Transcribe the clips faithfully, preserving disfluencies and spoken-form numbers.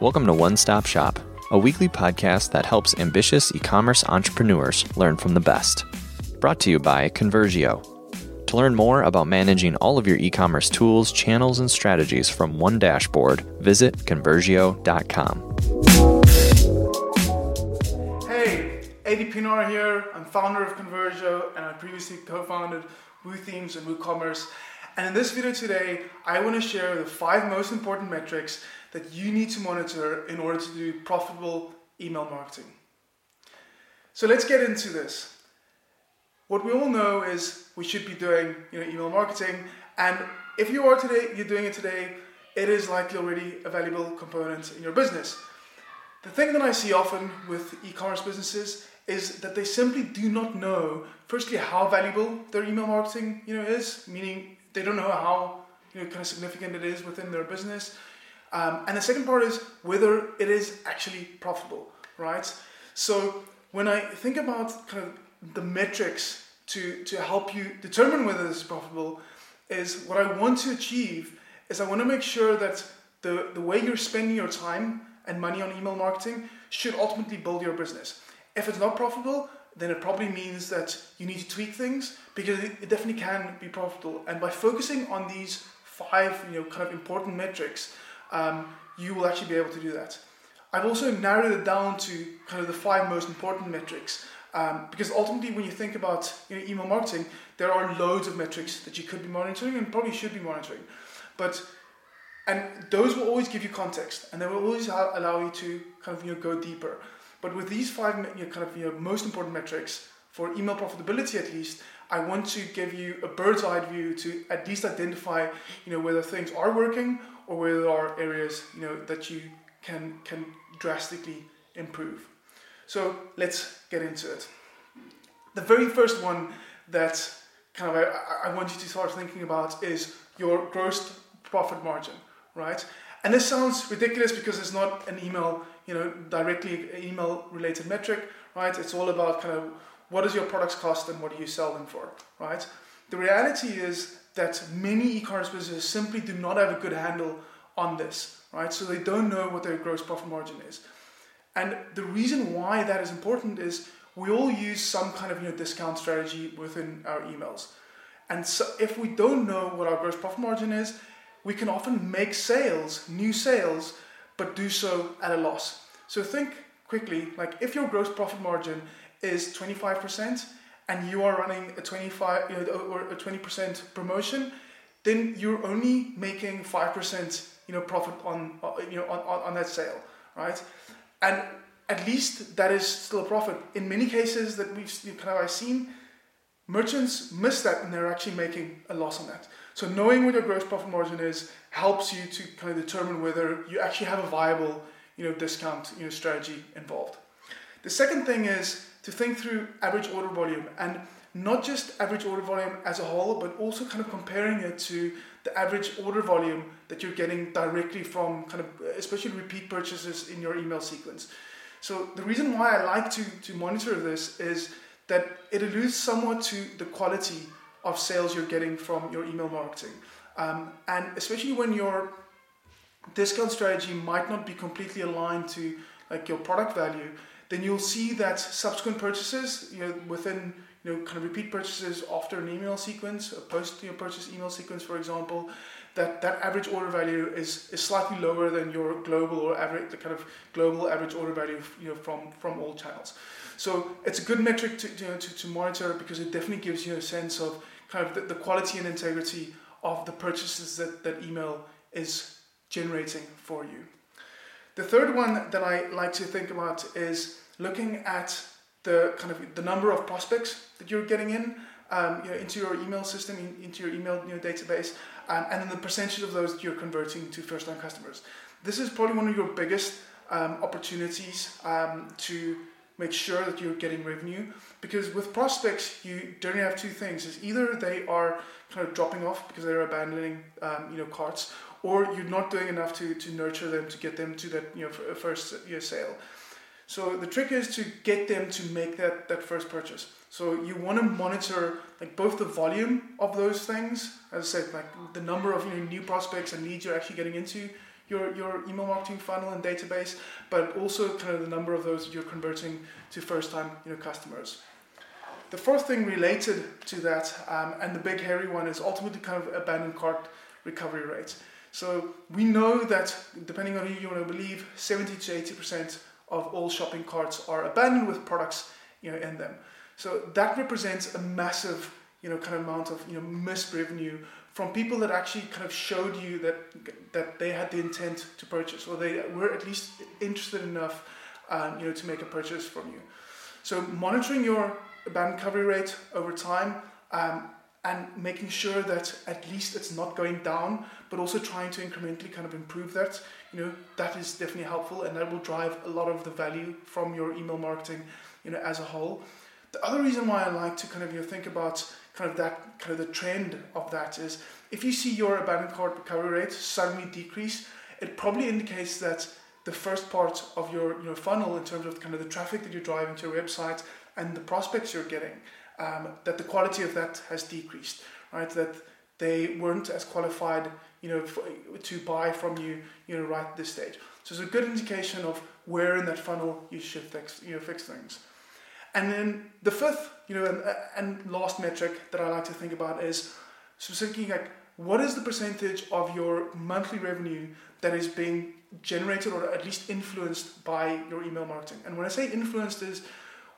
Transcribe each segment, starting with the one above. Welcome to One Stop Shop, a weekly podcast that helps ambitious e-commerce entrepreneurs learn from the best. Brought to you by Convergio. To learn more about managing all of your e-commerce tools, channels, and strategies from one dashboard, visit Convergio dot com. Hey, Eddie Pinar here. I'm founder of Convergio, and I previously co-founded WooThemes and WooCommerce. And in this video today, I want to share the five most important metrics that you need to monitor in order to do profitable email marketing. So let's get into this. What we all know is we should be doing, you know, email marketing, and if you are today, you're doing it today, it is likely already a valuable component in your business. The thing that I see often with e-commerce businesses is that they simply do not know, firstly, how valuable their email marketing, you know, is, meaning they don't know how, you know, kind of significant it is within their business. Um, and the second part is whether it is actually profitable, right? So when I think about kind of the metrics to, to help you determine whether this is profitable, is what I want to achieve is I want to make sure that the, the way you're spending your time and money on email marketing should ultimately build your business. If it's not profitable, then it probably means that you need to tweak things, because it, it definitely can be profitable. And by focusing on these five, you know, kind of important metrics, um, you will actually be able to do that. I've also narrowed it down to kind of the five most important metrics. Um, because ultimately, when you think about, you know, email marketing, there are loads of metrics that you could be monitoring and probably should be monitoring. But and those will always give you context, and they will always ha- allow you to kind of, you know, go deeper. But with these five, you know, kind of, you know, most important metrics for email profitability, at least, I want to give you a bird's eye view to at least identify, you know, whether things are working or whether there are areas, you know, that you can can drastically improve. So let's get into it. The very first one that kind of I, I want you to start thinking about is your gross profit margin, right? And this sounds ridiculous because it's not an email, you know, directly email related metric, right? It's all about kind of what does your products cost and what do you sell them for, right? The reality is that many e-commerce businesses simply do not have a good handle on this, right? So they don't know what their gross profit margin is. And the reason why that is important is we all use some kind of, you know, discount strategy within our emails. And so if we don't know what our gross profit margin is, we can often make sales, new sales, but do so at a loss. So think quickly, like if your gross profit margin is twenty-five percent and you are running a twenty-five, you know, or a twenty percent promotion, then you're only making five percent, you know, profit on, you know, on, on, on that sale, right? And at least that is still a profit. In many cases that we've kind of I've seen, merchants miss that and they're actually making a loss on that. So knowing what your gross profit margin is helps you to kind of determine whether you actually have a viable, you know, discount, you know, strategy involved. The second thing is to think through average order volume, and not just average order volume as a whole, but also kind of comparing it to the average order volume that you're getting directly from kind of, especially repeat purchases in your email sequence. So the reason why I like to, to monitor this is that it alludes somewhat to the quality of sales you're getting from your email marketing. Um, and especially when your discount strategy might not be completely aligned to like your product value, then you'll see that subsequent purchases, you know, within, you know, kind of repeat purchases after an email sequence, a post, you know, purchase email sequence, for example, that, that average order value is, is slightly lower than your global or average, the kind of global average order value, you know, from, from all channels. So it's a good metric to, you know, to, to monitor, because it definitely gives you a sense of kind of the, the quality and integrity of the purchases that, that email is generating for you. The third one that I like to think about is looking at the kind of the number of prospects that you're getting in, um, you know, into your email system, in, into your email, you know, database, um, and then the percentage of those that you're converting to first-time customers. This is probably one of your biggest um, opportunities um, to make sure that you're getting revenue, because with prospects, you generally have two things: is either they are kind of dropping off because they're abandoning, um, you know, carts, or you're not doing enough to, to nurture them, to get them to that, you know, first year sale. So the trick is to get them to make that, that first purchase. So you want to monitor like both the volume of those things, as I said, like the number of you know, new prospects and leads you're actually getting into your, your email marketing funnel and database, but also kind of the number of those that you're converting to first-time you know, customers. The fourth thing related to that, um, and the big hairy one, is ultimately kind of abandoned cart recovery rates. So we know that, depending on who you want to believe, seventy to eighty percent of all shopping carts are abandoned with products you know, in them. So that represents a massive, you know, kind of amount of you know missed revenue from people that actually kind of showed you that that they had the intent to purchase, or they were at least interested enough, um, you know, to make a purchase from you. So monitoring your abandoned recovery rate over time, um, and making sure that at least it's not going down, but also trying to incrementally kind of improve that, you know, that is definitely helpful, and that will drive a lot of the value from your email marketing, you know, as a whole. The other reason why I like to kind of you know, think about kind of that, kind of the trend of that is, if you see your abandoned cart recovery rate suddenly decrease, it probably indicates that the first part of your you know, funnel, in terms of kind of the traffic that you're driving to your website and the prospects you're getting, um, that the quality of that has decreased, right? That they weren't as qualified, you know, for, to buy from you, you know, right at this stage. So it's a good indication of where in that funnel you should fix, you know, fix things. And then the fifth, you know, and, and last metric that I like to think about is specifically like, what is the percentage of your monthly revenue that is being generated or at least influenced by your email marketing? And when I say influenced is,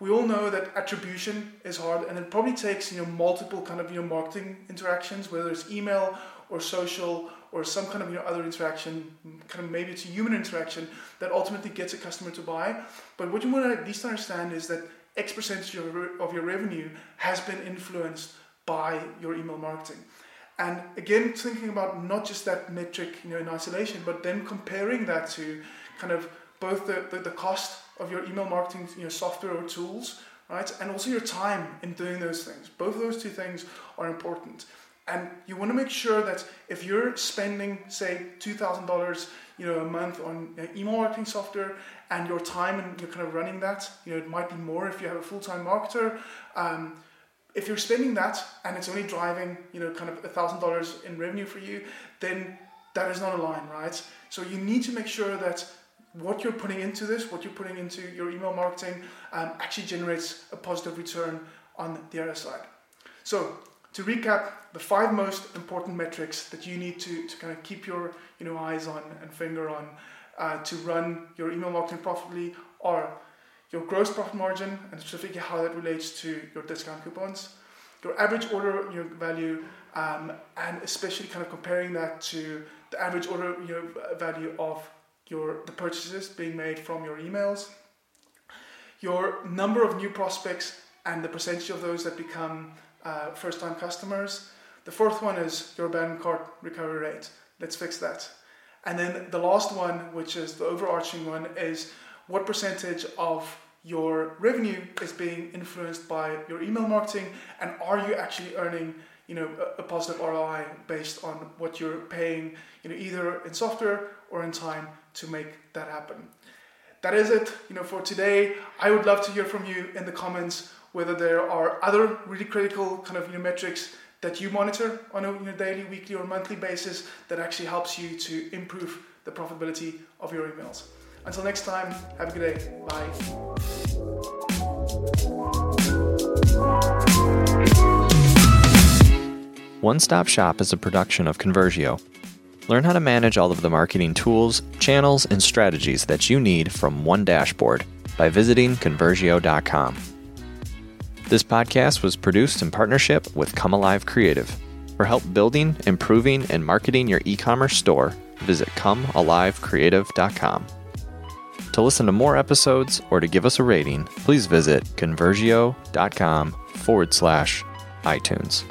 we all know that attribution is hard, and it probably takes, you know, multiple kind of, you know, marketing interactions, whether it's email or social or some kind of, you know, other interaction, kind of maybe it's a human interaction that ultimately gets a customer to buy. But what you want to at least understand is that X percentage of your, of your revenue has been influenced by your email marketing. And again, thinking about not just that metric, you know, in isolation, but then comparing that to kind of both the, the, the cost of your email marketing, you know, software or tools, right? And also your time in doing those things. Both of those two things are important. And you want to make sure that if you're spending, say, two thousand dollars, you know, a month on you know, email marketing software, and your time and you're kind of running that, you know, it might be more if you have a full-time marketer. Um, if you're spending that and it's only driving, you know, kind of one thousand dollars in revenue for you, then that is not aligned, right? So you need to make sure that what you're putting into this, what you're putting into your email marketing, um, actually generates a positive return on the other side. So to recap, the five most important metrics that you need to, to kind of keep your you know, eyes on and finger on uh, to run your email marketing profitably are your gross profit margin, and specifically how that relates to your discount coupons, your average order you know, value, um, and especially kind of comparing that to the average order you know, value of your the purchases being made from your emails, your number of new prospects and the percentage of those that become uh, first-time customers. The fourth one is your abandoned cart recovery rate. Let's fix that. And then the last one, which is the overarching one, is what percentage of your revenue is being influenced by your email marketing, and are you actually earning you know, a, a positive R O I based on what you're paying, you know, either in software or in time to make that happen. That is it, you know, for today. I would love to hear from you in the comments whether there are other really critical kind of you know, metrics that you monitor on a you know, daily, weekly, or monthly basis that actually helps you to improve the profitability of your emails. Until next time, have a good day. Bye. One Stop Shop is a production of Convergio. Learn how to manage all of the marketing tools, channels, and strategies that you need from one dashboard by visiting Convergio dot com. This podcast was produced in partnership with Come Alive Creative. For help building, improving, and marketing your e-commerce store, visit come alive creative dot com. To listen to more episodes or to give us a rating, please visit Convergio dot com forward slash iTunes.